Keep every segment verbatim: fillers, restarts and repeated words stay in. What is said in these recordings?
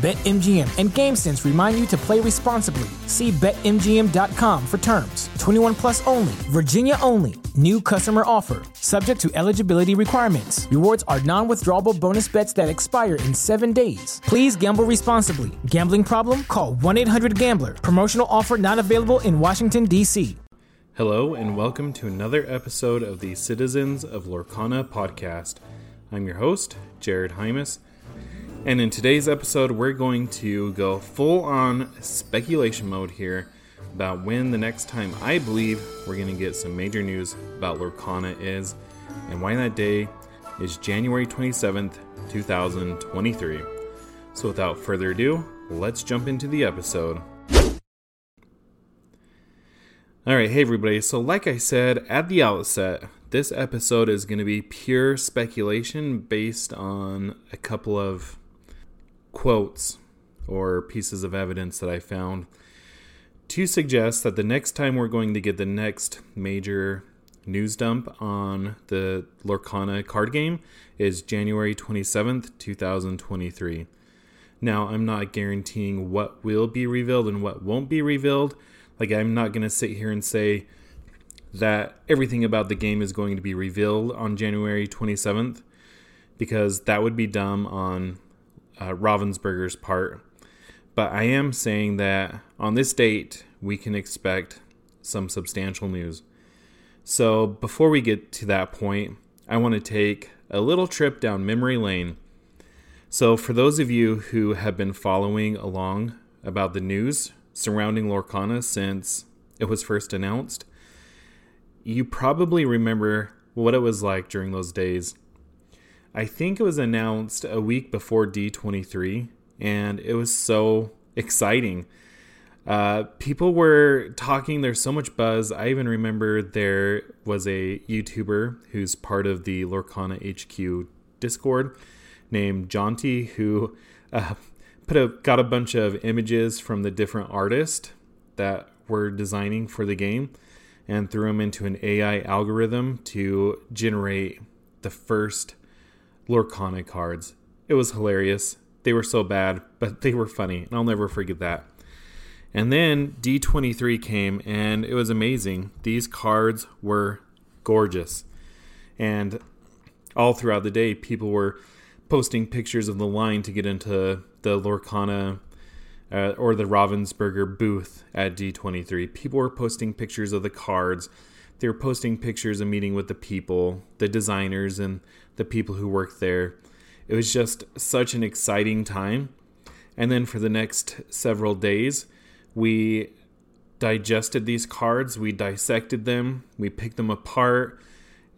BetMGM and GameSense remind you to play responsibly. See Bet M G M dot com for terms. twenty-one plus only. Virginia only. New customer offer. Subject to eligibility requirements. Rewards are non-withdrawable bonus bets that expire in seven days. Please gamble responsibly. Gambling problem? Call one eight hundred gambler. Promotional offer not available in Washington, D C. Hello and welcome to another episode of the Citizens of Lorcana podcast. I'm your host, Jared Hymas. And in today's episode, we're going to go full-on speculation mode here about when the next time I believe we're going to get some major news about Lorcana is, and why that day is January twenty-seventh, twenty twenty-three. So without further ado, let's jump into the episode. Alright, hey everybody, so like I said at the outset, this episode is going to be pure speculation based on a couple of quotes or pieces of evidence that I found to suggest that the next time we're going to get the next major news dump on the Lorcana card game is January twenty-seventh, twenty twenty-three. Now, I'm not guaranteeing what will be revealed and what won't be revealed. Like, I'm not going to sit here and say that everything about the game is going to be revealed on January twenty-seventh, because that would be dumb on Uh, Ravensburger's part, but I am saying that on this date we can expect some substantial news. So before we get to that point, I want to take a little trip down memory lane. So for those of you who have been following along about the news surrounding Lorcana since it was first announced, you probably remember what it was like during those days. I think it was announced a week before D twenty-three, and it was so exciting. Uh, people were talking, there's so much buzz. I even remember there was a YouTuber who's part of the Lorcana H Q Discord named Jaunty, who uh, put a, got a bunch of images from the different artists that were designing for the game and threw them into an A I algorithm to generate the first Lorcana cards. It was hilarious. They were so bad, but they were funny, and I'll never forget that. And then D twenty-three came, and it was amazing. These cards were gorgeous. And all throughout the day, people were posting pictures of the line to get into the Lorcana uh, or the Ravensburger booth at D twenty-three. People were posting pictures of the cards. They were posting pictures and meeting with the people, the designers, and the people who worked there. It was just such an exciting time. And then for the next several days, we digested these cards. We dissected them. We picked them apart.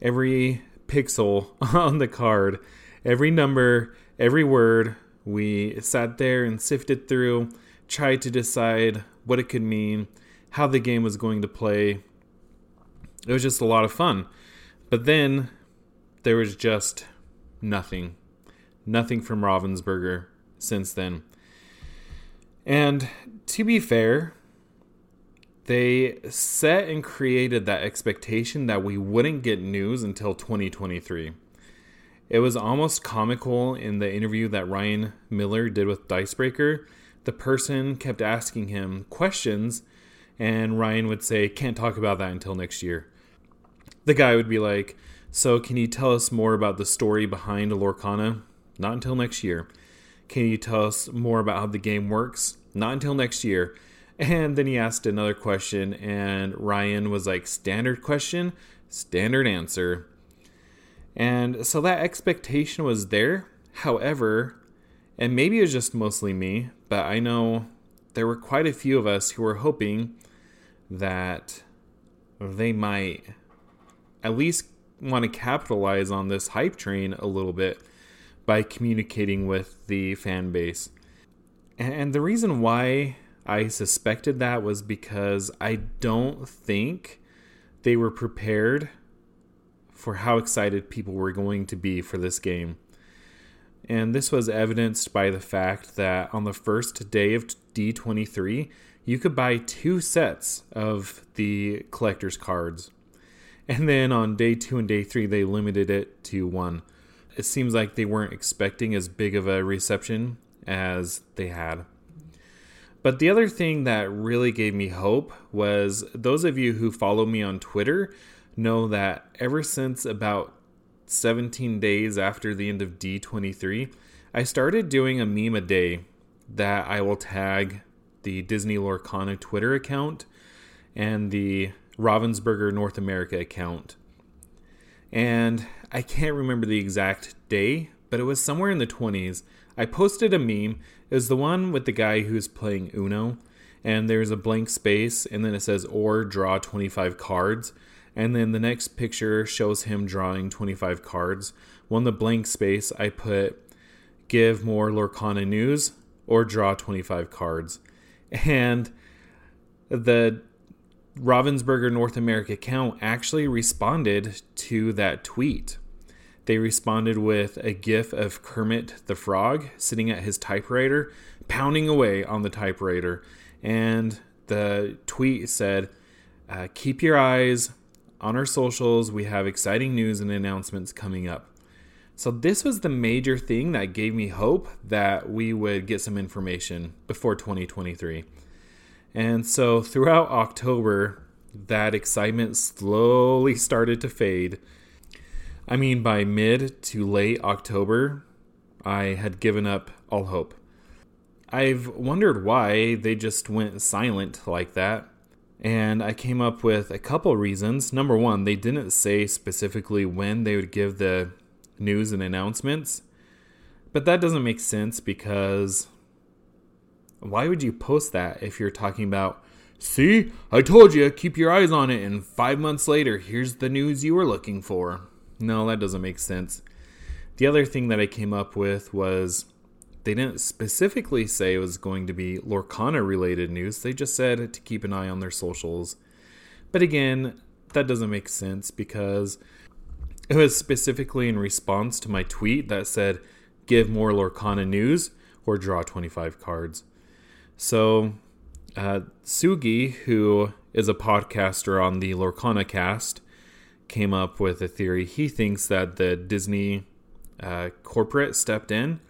Every pixel on the card, every number, every word, we sat there and sifted through, tried to decide what it could mean, how the game was going to play. It was just a lot of fun. But then there was just nothing. Nothing from Ravensburger since then. And to be fair, they set and created that expectation that we wouldn't get news until twenty twenty-three. It was almost comical in the interview that Ryan Miller did with Dicebreaker. The person kept asking him questions, and Ryan would say, "Can't talk about that until next year." The guy would be like, "So can you tell us more about the story behind Lorcana?" "Not until next year." "Can you tell us more about how the game works?" "Not until next year." And then he asked another question, and Ryan was like, "Standard question, standard answer." And so that expectation was there. However, and maybe it was just mostly me, but I know there were quite a few of us who were hoping that they might at least want to capitalize on this hype train a little bit by communicating with the fan base. And the reason why I suspected that was because I don't think they were prepared for how excited people were going to be for this game. And this was evidenced by the fact that on the first day of D twenty-three, you could buy two sets of the collector's cards. And then on day two and day three, they limited it to one. It seems like they weren't expecting as big of a reception as they had. But the other thing that really gave me hope was those of you who follow me on Twitter know that ever since about seventeen days after the end of D twenty-three, I started doing a meme a day that I will tag the Disney Lorcana Twitter account and the Ravensburger North America account. And I can't remember the exact day, but it was somewhere in the twenties. I posted a meme. It was the one with the guy who's playing Uno, and there's a blank space, and then it says, or draw twenty-five cards. And then the next picture shows him drawing twenty-five cards. Well, in the blank space, I put, give more Lorcana news, or draw twenty-five cards. And the Ravensburger North America account actually responded to that tweet. They responded with a gif of Kermit the Frog sitting at his typewriter, pounding away on the typewriter. And the tweet said, uh, keep your eyes on our socials. We have exciting news and announcements coming up. So this was the major thing that gave me hope that we would get some information before twenty twenty-three. And so throughout October, that excitement slowly started to fade. I mean, by mid to late October, I had given up all hope. I've wondered why they just went silent like that, and I came up with a couple reasons. Number one, they didn't say specifically when they would give the news and announcements, but that doesn't make sense because why would you post that if you're talking about, see, I told you, keep your eyes on it, and five months later, here's the news you were looking for. No, that doesn't make sense. The other thing that I came up with was they didn't specifically say it was going to be Lorcana-related news. They just said to keep an eye on their socials. But again, that doesn't make sense because it was specifically in response to my tweet that said, give more Lorcana news or draw twenty-five cards. So uh, Sugi, who is a podcaster on the Lorcana cast, came up with a theory. He thinks that the Disney uh, corporate stepped in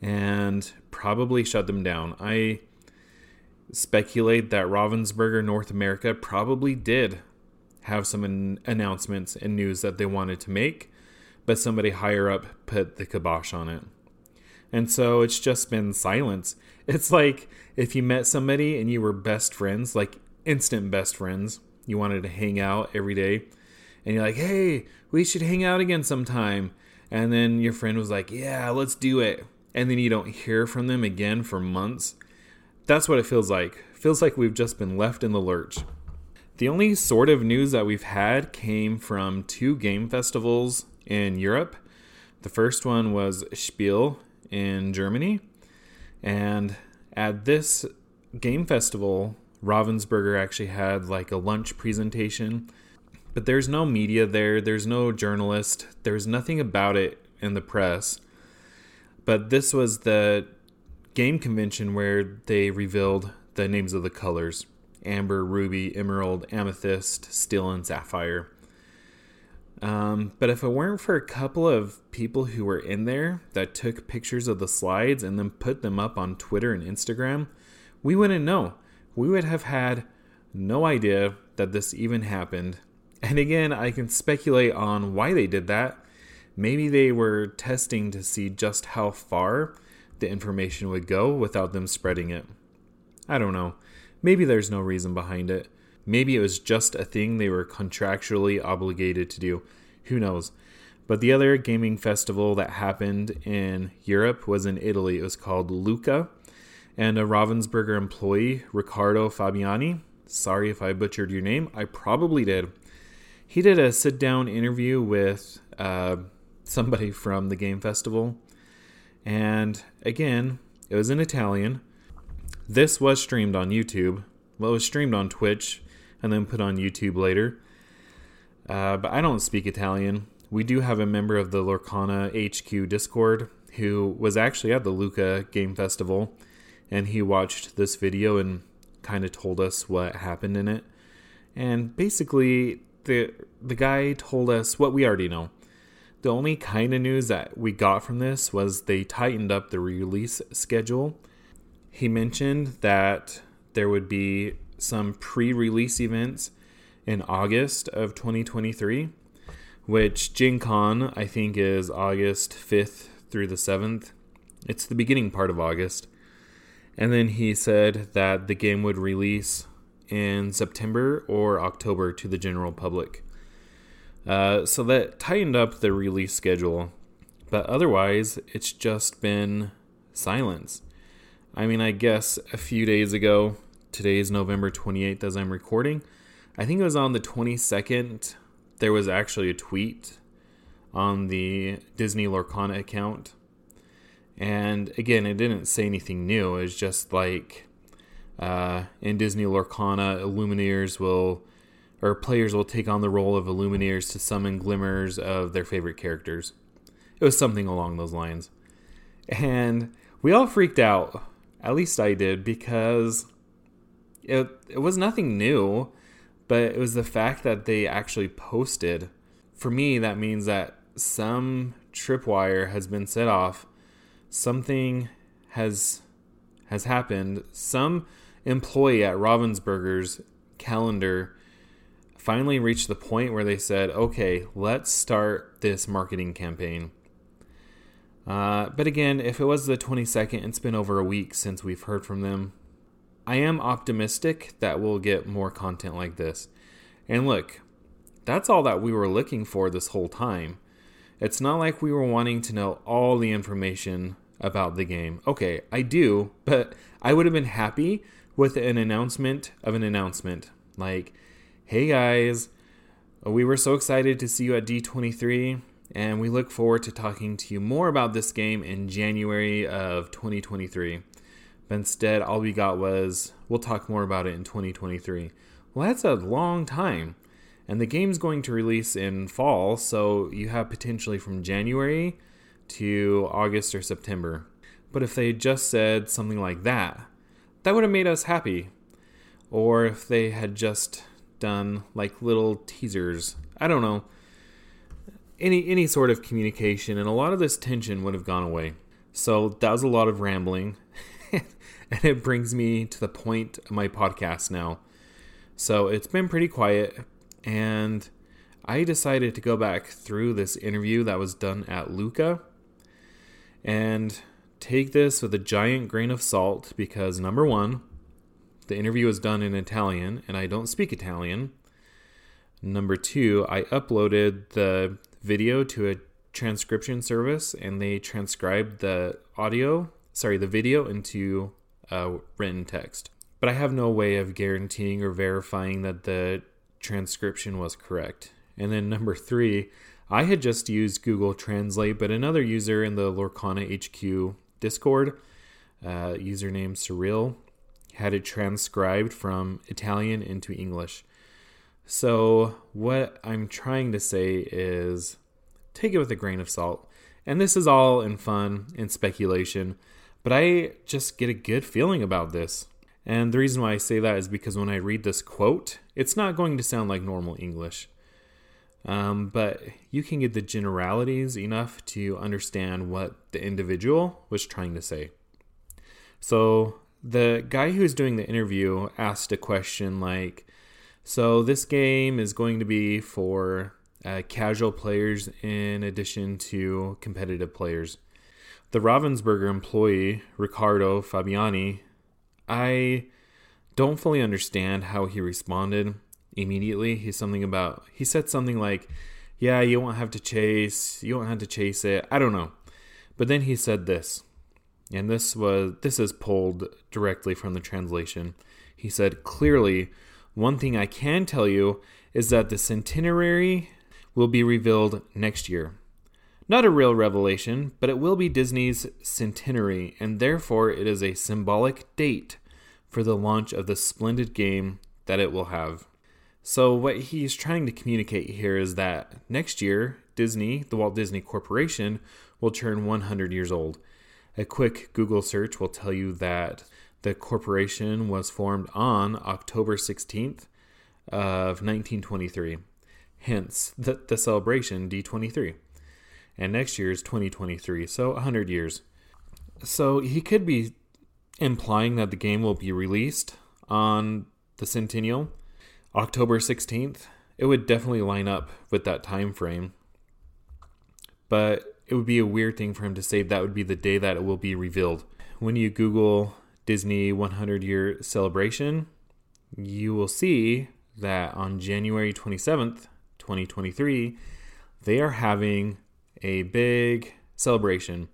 and probably shut them down. I speculate that Ravensburger North America probably did have some an- announcements and news that they wanted to make, but somebody higher up put the kibosh on it. And so it's just been silence. It's like if you met somebody and you were best friends, like instant best friends, you wanted to hang out every day, and you're like, hey, we should hang out again sometime. And then your friend was like, yeah, let's do it. And then you don't hear from them again for months. That's what it feels like. It feels like we've just been left in the lurch. The only sort of news that we've had came from two game festivals in Europe. The first one was Spiel in Germany. And at this game festival, Ravensburger actually had like a lunch presentation. But there's no media there, there's no journalist, there's nothing about it in the press. But this was the game convention where they revealed the names of the colors. Amber, Ruby, Emerald, Amethyst, Steel, and Sapphire. Um, but if it weren't for a couple of people who were in there that took pictures of the slides and then put them up on Twitter and Instagram, we wouldn't know. We would have had no idea that this even happened. And again, I can speculate on why they did that. Maybe they were testing to see just how far the information would go without them spreading it. I don't know. Maybe there's no reason behind it. Maybe it was just a thing they were contractually obligated to do. Who knows? But the other gaming festival that happened in Europe was in Italy. It was called Lucca. And a Ravensburger employee, Riccardo Fabiani, Sorry if I butchered your name. I probably did. He did a sit-down interview with uh, somebody from the game festival. And again, it was in Italian. This was streamed on YouTube. Well, it was streamed on Twitch and then put on YouTube later. Uh, but I don't speak Italian. We do have a member of the Lorcana H Q Discord who was actually at the Lucca Game Festival. And he watched this video and kind of told us what happened in it. And basically, the the guy told us what we already know. The only kind of news that we got from this was they tightened up the release schedule. He mentioned that there would be some pre-release events in August of twenty twenty-three, which Gen Con, I think, is August fifth through the seventh. It's the beginning part of August. And then he said that the game would release in September or October to the general public. Uh, so that tightened up the release schedule. But otherwise, it's just been silence. I mean, I guess a few days ago, today is November twenty-eighth as I'm recording. I think it was on the twenty-second, there was actually a tweet on the Disney Lorcana account. And again, it didn't say anything new. It's just like uh, in Disney Lorcana, Illumineers will, or players will take on the role of Illumineers to summon glimmers of their favorite characters. It was something along those lines. And we all freaked out, at least I did, because it, it was nothing new, but it was the fact that they actually posted. For me, that means that some tripwire has been set off. Something has has happened. Some employee at Ravensburger's calendar finally reached the point where they said, okay, let's start this marketing campaign. Uh, but again, if it was the twenty-second, it's been over a week since we've heard from them. I am optimistic that we'll get more content like this. And look, that's all that we were looking for this whole time. It's not like we were wanting to know all the information about the game. Okay, I do, but I would have been happy with an announcement of an announcement. Like, hey guys, we were so excited to see you at D twenty-three, and we look forward to talking to you more about this game in January of twenty twenty-three. But instead, all we got was, we'll talk more about it in twenty twenty-three. Well, that's a long time. And the game's going to release in fall, so you have potentially from January to August or September. But if they just said something like that, that would have made us happy. Or if they had just done like little teasers, I don't know, any any sort of communication, and a lot of this tension would have gone away. So that was a lot of rambling, and it brings me to the point of my podcast now. So it's been pretty quiet. And I decided to go back through this interview that was done at Lucca and take this with a giant grain of salt because, number one, the interview was done in Italian and I don't speak Italian. Number two, I uploaded the video to a transcription service and they transcribed the audio, sorry, the video into uh, written text. But I have no way of guaranteeing or verifying that the transcription was correct. And then number three, I had just used Google Translate, but another user in the Lorcana H Q Discord, uh, username Surreal, had it transcribed from Italian into English. So what I'm trying to say is take it with a grain of salt. And this is all in fun and speculation, but I just get a good feeling about this. And the reason why I say that is because when I read this quote, it's not going to sound like normal English. Um, but you can get the generalities enough to understand what the individual was trying to say. So the guy who's doing the interview asked a question like, so this game is going to be for uh, casual players in addition to competitive players. The Ravensburger employee, Riccardo Fabiani, I don't fully understand how he responded immediately. He's something about, he said something like, yeah, you won't have to chase, you won't have to chase it. I don't know. But then he said this, and this was, this is pulled directly from the translation. He said, clearly, One thing I can tell you is that the centenary will be revealed next year. Not a real revelation, but it will be Disney's centenary, and therefore it is a symbolic date for the launch of the splendid game that it will have. So what he's trying to communicate here is that next year, Disney, the Walt Disney Corporation, will turn one hundred years old. A quick Google search will tell you that the corporation was formed on October sixteenth of nineteen twenty-three, hence the, the celebration D twenty-three. And next year is twenty twenty-three, so one hundred years. So he could be implying that the game will be released on the centennial, October sixteenth. It would definitely line up with that time frame. But it would be a weird thing for him to say that would be the day that it will be revealed. When you Google Disney one hundred year celebration, you will see that on January twenty-seventh, twenty twenty-three, they are having a big celebration.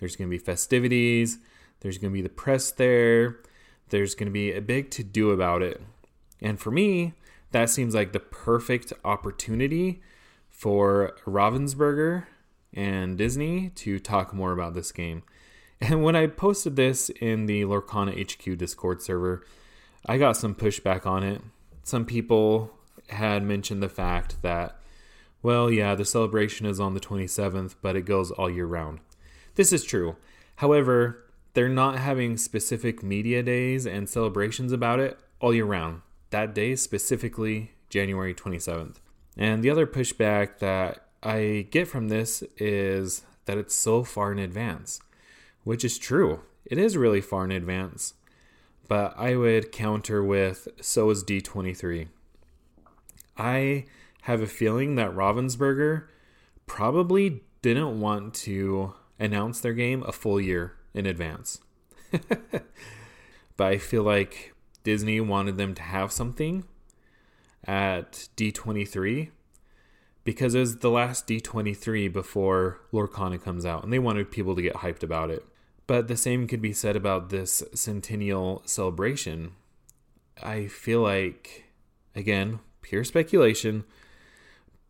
There's going to be festivities. There's going to be the press there. There's going to be a big to-do about it. And for me, that seems like the perfect opportunity for Ravensburger and Disney to talk more about this game. And when I posted this in the Lorcana H Q Discord server, I got some pushback on it. Some people had mentioned the fact that, well, yeah, the celebration is on the twenty-seventh, but it goes all year round. This is true. However, they're not having specific media days and celebrations about it all year round. That day specifically, January twenty-seventh. And the other pushback that I get from this is that it's so far in advance, which is true. It is really far in advance. But I would counter with, so is D twenty-three. I have a feeling that Ravensburger probably didn't want to announce their game a full year in advance. But I feel like Disney wanted them to have something at D twenty-three because it was the last D twenty-three before Lorcana comes out, and they wanted people to get hyped about it. But the same could be said about this centennial celebration. I feel like, again, pure speculation,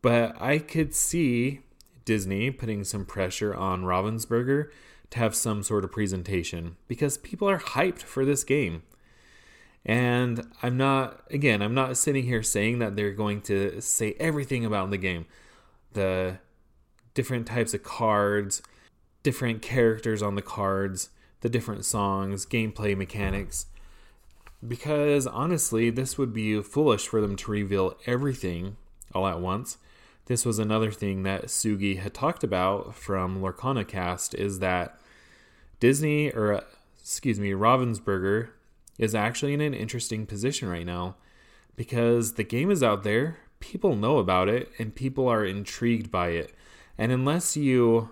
but I could see Disney putting some pressure on Ravensburger to have some sort of presentation because people are hyped for this game. And I'm not, again, I'm not sitting here saying that they're going to say everything about the game. The different types of cards, different characters on the cards, the different songs, gameplay mechanics. Because honestly, this would be foolish for them to reveal everything all at once. This was another thing that Sugi had talked about from Lorcana Cast, is that Disney, or excuse me, Ravensburger is actually in an interesting position right now because the game is out there, people know about it, and people are intrigued by it. And unless you,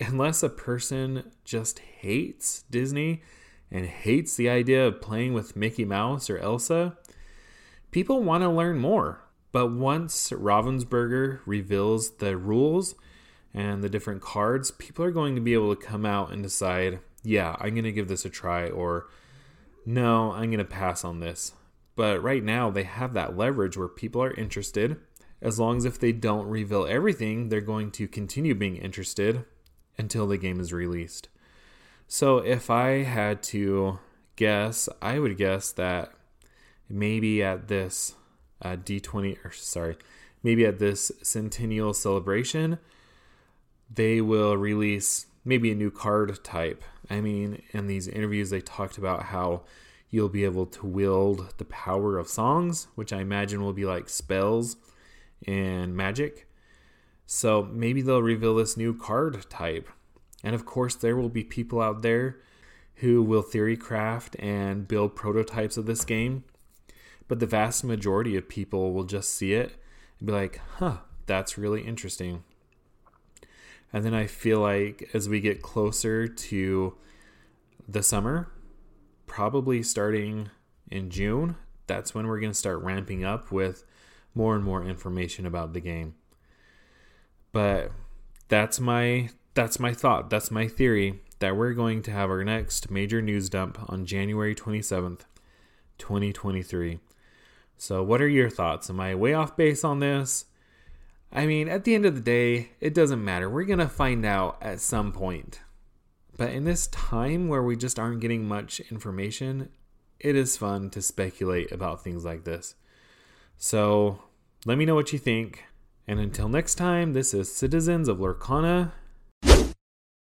unless a person just hates Disney and hates the idea of playing with Mickey Mouse or Elsa, people want to learn more. But once Ravensburger reveals the rules and the different cards, people are going to be able to come out and decide, yeah, I'm going to give this a try, or no, I'm going to pass on this. But right now, they have that leverage where people are interested. As long as if they don't reveal everything, they're going to continue being interested until the game is released. So if I had to guess, I would guess that maybe at this uh, D20, or sorry, maybe at this centennial celebration, they will release maybe a new card type. I mean, in these interviews, they talked about how you'll be able to wield the power of songs, which I imagine will be like spells and magic. So maybe they'll reveal this new card type. And of course, there will be people out there who will theory craft and build prototypes of this game. But the vast majority of people will just see it and be like, huh, that's really interesting. And then I feel like as we get closer to the summer, probably starting in June, that's when we're going to start ramping up with more and more information about the game. But that's my... That's my thought. That's my theory that we're going to have our next major news dump on January twenty-seventh, twenty twenty-three. So what are your thoughts? Am I way off base on this? I mean, at the end of the day, it doesn't matter. We're going to find out at some point. But in this time where we just aren't getting much information, it is fun to speculate about things like this. So let me know what you think. And until next time, this is Citizens of Lorcana.